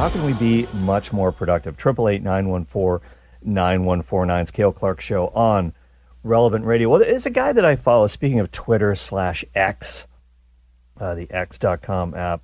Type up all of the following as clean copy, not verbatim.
How can we be much more productive? 888-914-9149. It's Cale Clark Show on Relevant Radio. Well, there's a guy that I follow, speaking of Twitter/X, the X.com app.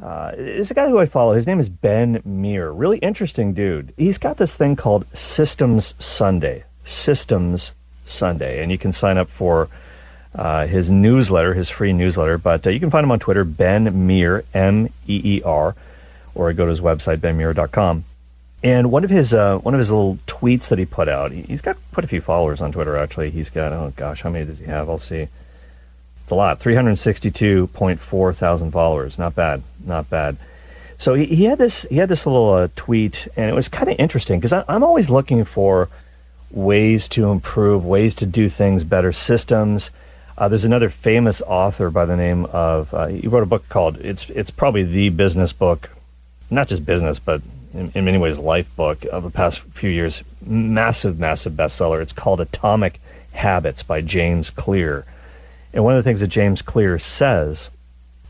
There's a guy who I follow. His name is Ben Meer. Really interesting dude. He's got this thing called Systems Sunday. Systems Sunday. And you can sign up for his newsletter, his free newsletter. But you can find him on Twitter, Ben Meer, M-E-E-R, or go to his website, BenMeer.com. And one of his little tweets that he put out, he's got quite a few followers on Twitter, actually. He's got, oh gosh, how many does he have? I'll see. It's a lot, 362.4 thousand followers. Not bad, not bad. So he had this little tweet, and it was kind of interesting, because I'm always looking for ways to improve, ways to do things better, systems. There's another famous author by the name of, he wrote a book called, it's probably the business book, not just business, but in many ways, life book of the past few years, massive bestseller. It's called Atomic Habits by James Clear. And one of the things that James Clear says,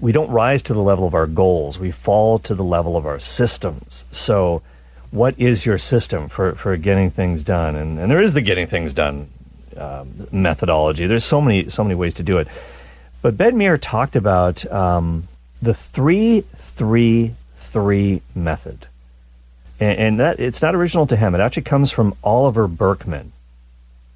we don't rise to the level of our goals, we fall to the level of our systems. So what is your system for getting things done? And there is the getting things done methodology. There's so many ways to do it. But Ben Meer talked about the 3-3-3 method. And that it's not original to him. It actually comes from Oliver Burkeman.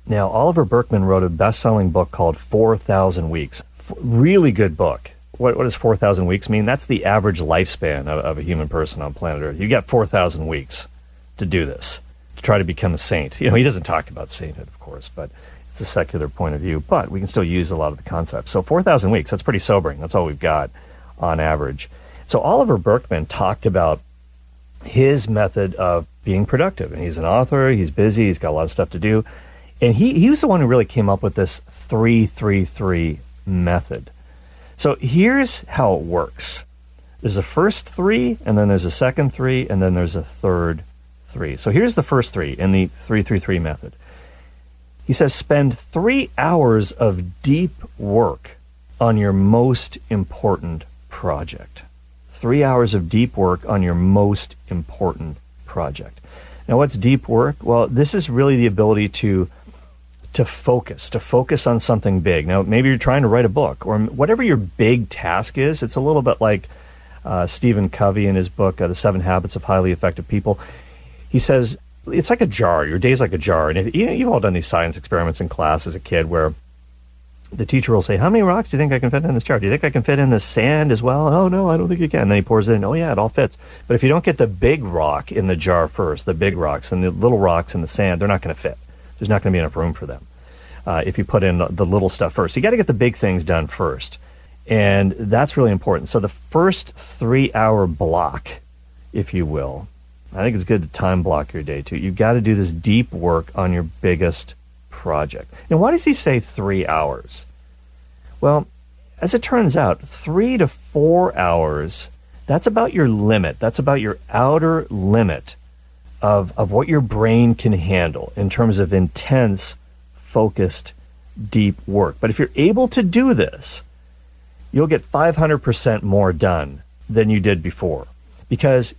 Now, Oliver Burkeman wrote a best-selling book called 4,000 Weeks. Really good book. What does 4,000 weeks mean? That's the average lifespan of a human person on planet Earth. You got 4,000 weeks to do this, to try to become a saint. You know, he doesn't talk about sainthood, of course, but it's a secular point of view. But we can still use a lot of the concepts. So 4,000 weeks, that's pretty sobering. That's all we've got on average. So Oliver Burkeman talked about his method of being productive. And he's an author, he's busy, he's got a lot of stuff to do. And he was the one who really came up with this 3-3-3 method. So here's how it works. There's a first three, and then there's a second three, and then there's a third three. So here's the first three in the 3-3-3 method. He says, spend 3 hours of deep work on your most important project. 3 hours of deep work on your most important project. Now, what's deep work? Well, this is really the ability to focus on something big. Now, maybe you're trying to write a book, or whatever your big task is. It's a little bit like Stephen Covey in his book, The Seven Habits of Highly Effective People. He says, it's like a jar. Your day's like a jar. And if, you know, you've all done these science experiments in class as a kid where the teacher will say, how many rocks do you think I can fit in this jar? Do you think I can fit in the sand as well? Oh, no, I don't think you can. And then he pours it in. Oh, yeah, it all fits. But if you don't get the big rock in the jar first, the big rocks, and the little rocks in the sand, they're not going to fit. There's not going to be enough room for them if you put in the little stuff first. You got to get the big things done first. And that's really important. So the first 3 hour block, if you will, I think it's good to time block your day, too. You've got to do this deep work on your biggest project. Now, why does he say 3 hours? Well, as it turns out, 3 to 4 hours, that's about your limit. That's about your outer limit of what your brain can handle in terms of intense, focused, deep work. But if you're able to do this, you'll get 500% more done than you did before. Because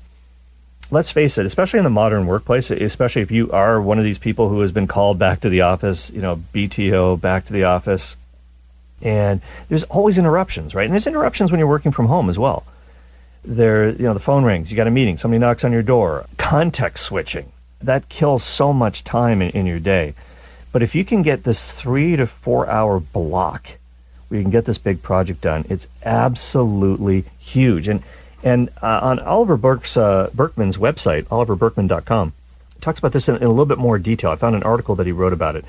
let's face it, especially in the modern workplace, especially if you are one of these people who has been called back to the office, you know, BTO, back to the office, and there's always interruptions, right? And there's interruptions when you're working from home as well. There, you know, the phone rings, you got a meeting, somebody knocks on your door, context switching. That kills so much time in your day. But if you can get this 3 to 4 hour block where you can get this big project done, it's absolutely huge. And on Oliver Burkeman's website, OliverBurkeman.com, it talks about this in a little bit more detail. I found an article that he wrote about it.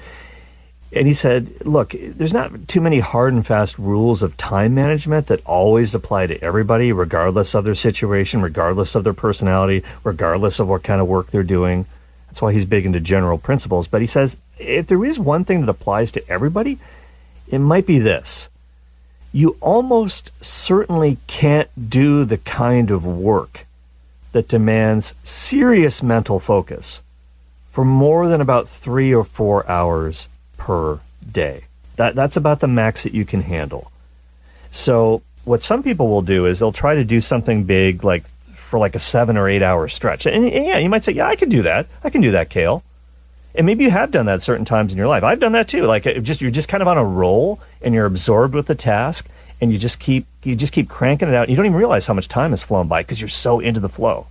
And he said, look, there's not too many hard and fast rules of time management that always apply to everybody, regardless of their situation, regardless of their personality, regardless of what kind of work they're doing. That's why he's big into general principles. But he says, if there is one thing that applies to everybody, it might be this. You almost certainly can't do the kind of work that demands serious mental focus for more than about 3 or 4 hours per day. That's about the max that you can handle. So what some people will do is they'll try to do something big, like for like a 7 or 8 hour stretch. And yeah, you might say, yeah, I can do that. I can do that, Cale. And maybe you have done that certain times in your life. I've done that too. Like you're just kind of on a roll and you're absorbed with the task and you just keep cranking it out. And you don't even realize how much time has flown by because you're so into the flow.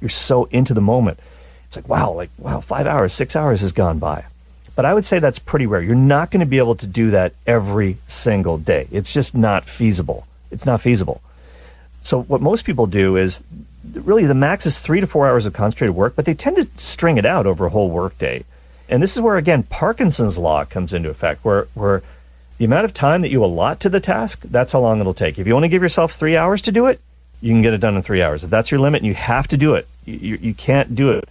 You're so into the moment. It's like, wow, 5 hours, 6 hours has gone by. But I would say that's pretty rare. You're not going to be able to do that every single day. It's just not feasible. It's not feasible. So what most people do is really the max is 3 to 4 hours of concentrated work, but they tend to string it out over a whole workday. And this is where, again, Parkinson's law comes into effect, where the amount of time that you allot to the task, that's how long it'll take. If you only give yourself 3 hours to do it, you can get it done in 3 hours. If that's your limit, you have to do it. You can't do it.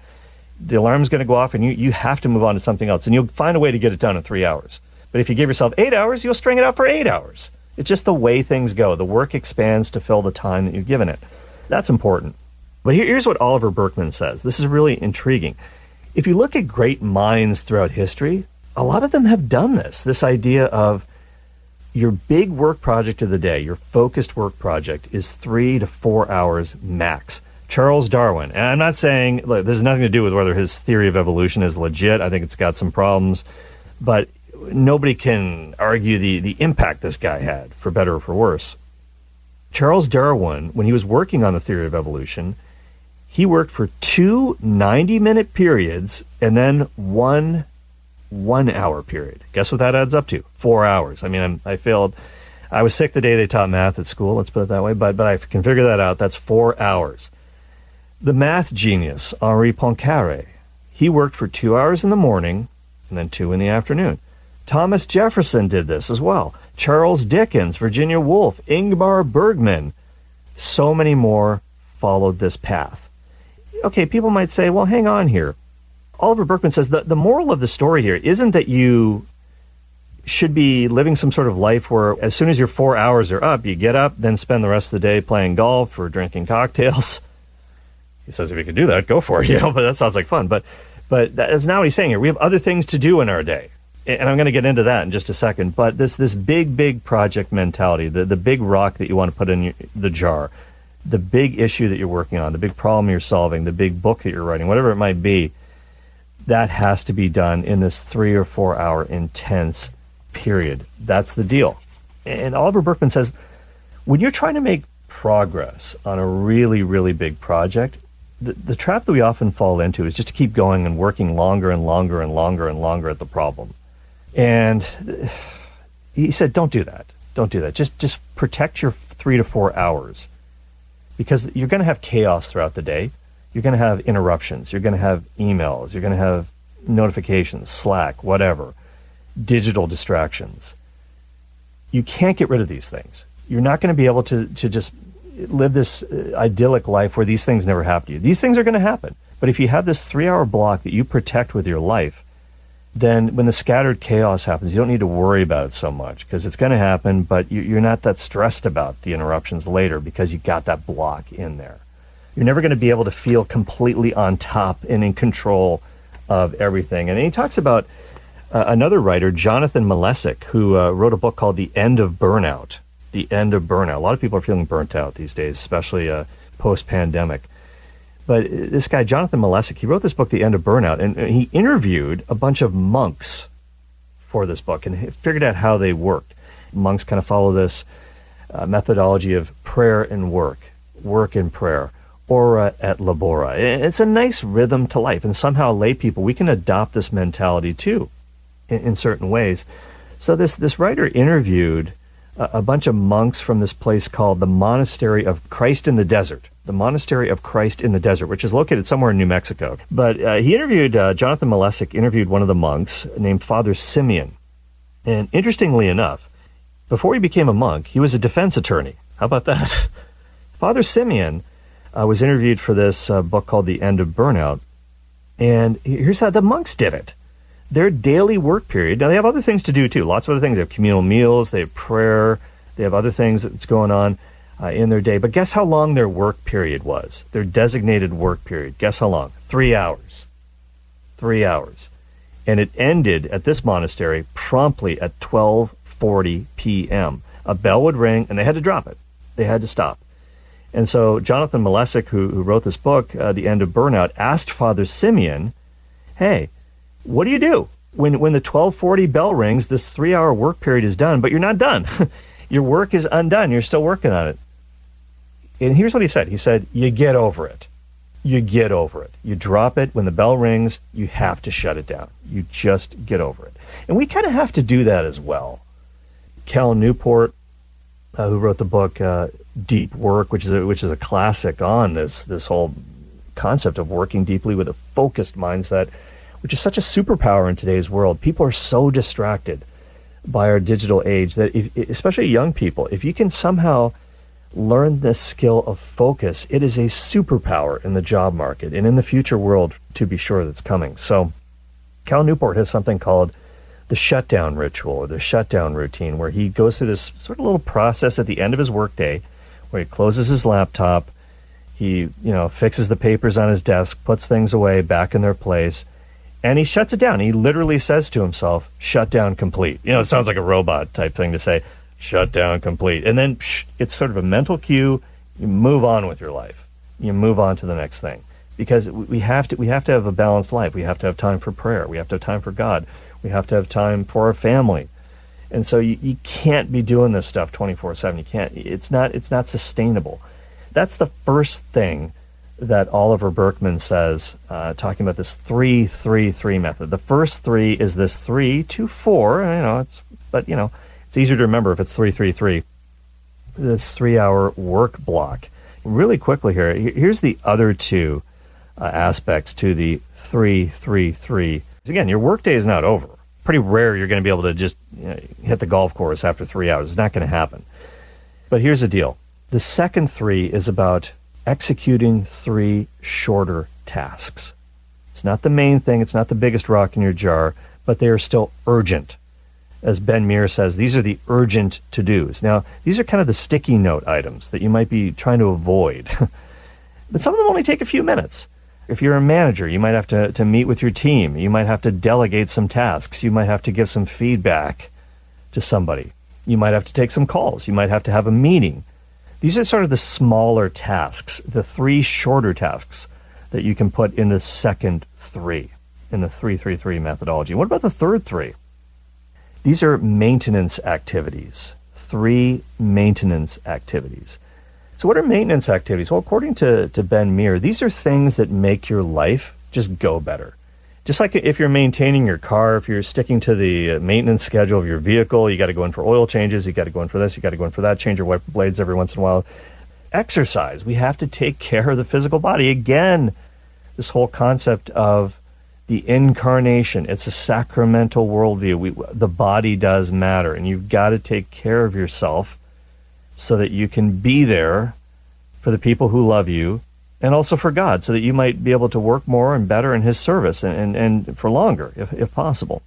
The alarm's going to go off, and you have to move on to something else, and you'll find a way to get it done in 3 hours. But if you give yourself 8 hours, you'll string it out for 8 hours. It's just the way things go. The work expands to fill the time that you've given it. That's important. But here's what Oliver Burkeman says. This is really intriguing. If you look at great minds throughout history, a lot of them have done this idea of your big work project of the day, your focused work project, is 3 to 4 hours max. Charles Darwin, and I'm not saying, look, this has nothing to do with whether his theory of evolution is legit. I think it's got some problems, but nobody can argue the impact this guy had, for better or for worse. Charles Darwin, when he was working on the theory of evolution, he worked for two 90-minute periods and then one one-hour period. Guess what that adds up to? 4 hours. I mean, I failed. I was sick the day they taught math at school, let's put it that way, but I can figure that out. That's 4 hours. The math genius, Henri Poincaré, he worked for 2 hours in the morning and then 2 in the afternoon. Thomas Jefferson did this as well. Charles Dickens, Virginia Woolf, Ingmar Bergman. So many more followed this path. Okay, people might say, well, hang on here. Oliver Burkeman says the moral of the story here isn't that you should be living some sort of life where as soon as your 4 hours are up, you get up, then spend the rest of the day playing golf or drinking cocktails. He says, if you could do that, go for it, but that sounds like fun. But that's not what he's saying here. We have other things to do in our day. And I'm going to get into that in just a second. But this big project mentality, the big rock that you want to put in the jar, the big issue that you're working on, the big problem you're solving, the big book that you're writing, whatever it might be, that has to be done in this 3 or 4 hour intense period. That's the deal. And Oliver Burkeman says, when you're trying to make progress on a really, really big project, the trap that we often fall into is just to keep going and working longer and longer and longer and longer at the problem. And he said, don't do that. Don't do that. Just protect your 3 to 4 hours because you're going to have chaos throughout the day. You're going to have interruptions. You're going to have emails. You're going to have notifications, Slack, whatever, digital distractions. You can't get rid of these things. You're not going to be able to just live this idyllic life where these things never happen to you. These things are going to happen. But if you have this 3 hour block that you protect with your life, then when the scattered chaos happens, you don't need to worry about it so much because it's going to happen, but you're not that stressed about the interruptions later because you got that block in there. You're never going to be able to feel completely on top and in control of everything. And he talks about another writer, Jonathan Malesic, who wrote a book called The End of Burnout. The End of Burnout. A lot of people are feeling burnt out these days, especially post-pandemic. But this guy, Jonathan Malesic, he wrote this book, The End of Burnout, and he interviewed a bunch of monks for this book and figured out how they worked. Monks kind of follow this methodology of prayer and work, work and prayer, ora et labora. It's a nice rhythm to life, and somehow lay people, we can adopt this mentality too in certain ways. So this writer interviewed a bunch of monks from this place called the Monastery of Christ in the Desert. The Monastery of Christ in the Desert, which is located somewhere in New Mexico. But he interviewed, Jonathan Malesic interviewed one of the monks named Father Simeon. And interestingly enough, before he became a monk, he was a defense attorney. How about that? Father Simeon was interviewed for this book called The End of Burnout. And here's how the monks did it. Their daily work period. Now, they have other things to do, too. Lots of other things. They have communal meals. They have prayer. They have other things that's going on in their day. But guess how long their work period was? Their designated work period. Guess how long? 3 hours. 3 hours. And it ended at this monastery promptly at 12:40 p.m. A bell would ring, and they had to drop it. They had to stop. And so Jonathan Malesic, who wrote this book, The End of Burnout, asked Father Simeon, hey, what do you do when the 1240 bell rings, this 3-hour work period is done, but you're not done? Your work is undone. You're still working on it. And here's what he said. He said, you get over it. You get over it. You drop it. When the bell rings, you have to shut it down. You just get over it. And we kind of have to do that as well. Cal Newport, who wrote the book Deep Work, which is a classic on this whole concept of working deeply with a focused mindset, which is such a superpower in today's world. People are so distracted by our digital age that, especially young people, if you can somehow learn this skill of focus, it is a superpower in the job market and in the future world, to be sure, that's coming. So Cal Newport has something called the shutdown ritual, or the shutdown routine, where he goes through this sort of little process at the end of his workday where he closes his laptop, he fixes the papers on his desk, puts things away back in their place, and he shuts it down. He literally says to himself, shut down complete. It sounds like a robot type thing to say, shut down complete. And then it's sort of a mental cue. You move on with your life. You move on to the next thing. Because we have to have a balanced life. We have to have time for prayer. We have to have time for God. We have to have time for our family. And so you can't be doing this stuff 24/7. You can't. It's not sustainable. That's the first thing that Oliver Burkeman says, talking about this 3-3-3 method. The first three is this 3-2-4. It's easier to remember if it's 3-3-3. This 3-hour work block. Really quickly here. Here's the other two aspects to the 3-3-3. Again, your workday is not over. Pretty rare you're going to be able to just hit the golf course after 3 hours. It's not going to happen. But here's the deal. The second three is about executing 3 shorter tasks. It's not the main thing. It's not the biggest rock in your jar, but they are still urgent. As Ben Meer says, these are the urgent to-dos. Now, these are kind of the sticky note items that you might be trying to avoid. But some of them only take a few minutes. If you're a manager, you might have to meet with your team. You might have to delegate some tasks. You might have to give some feedback to somebody. You might have to take some calls. You might have to have a meeting. These are sort of the smaller tasks, the 3 shorter tasks that you can put in the second 3, in the 3-3-3 methodology. What about the third 3? These are maintenance activities, 3 maintenance activities. So what are maintenance activities? Well, according to Ben Meer, these are things that make your life just go better. Just like if you're maintaining your car, if you're sticking to the maintenance schedule of your vehicle, you got to go in for oil changes, you got to go in for this, you got to go in for that, change your wiper blades every once in a while. Exercise. We have to take care of the physical body. Again, this whole concept of the incarnation. It's a sacramental worldview. The body does matter, and you've got to take care of yourself so that you can be there for the people who love you, and also for God, so that you might be able to work more and better in His service and for longer, if possible.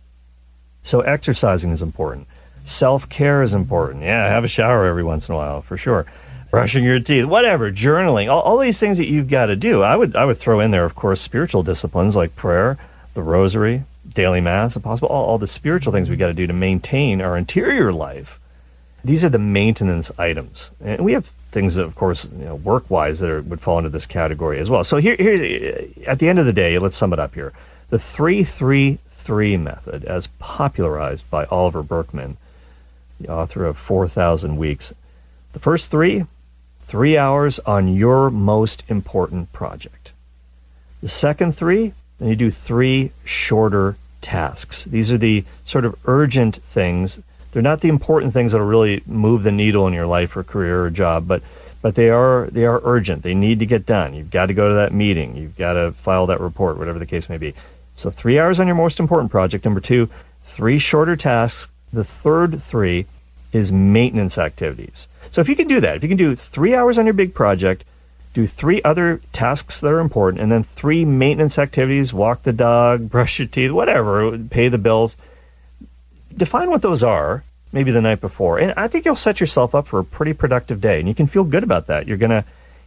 So exercising is important. Self-care is important. Yeah, have a shower every once in a while, for sure. Brushing your teeth, whatever, journaling, all these things that you've got to do. I would throw in there, of course, spiritual disciplines like prayer, the rosary, daily mass, if possible, all the spiritual things we've got to do to maintain our interior life. These are the maintenance items. And we have things that, of course, work-wise that would fall into this category as well. So here, at the end of the day, let's sum it up here. The 3-3-3 method, as popularized by Oliver Burkeman, the author of 4,000 Weeks. The first 3 hours on your most important project. The second 3, then you do 3 shorter tasks. These are the sort of urgent things. They're not the important things that will really move the needle in your life or career or job, but they are urgent. They need to get done. You've got to go to that meeting. You've got to file that report, whatever the case may be. So 3 hours on your most important project. Number 2, 3 shorter tasks. The third 3 is maintenance activities. So if you can do that, if you can do 3 hours on your big project, do 3 other tasks that are important, and then 3 maintenance activities, walk the dog, brush your teeth, whatever, pay the bills. Define what those are, maybe the night before, and I think you'll set yourself up for a pretty productive day, and you can feel good about that. You're going to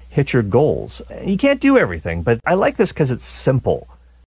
hit your goals. You can't do everything, but I like this because it's simple.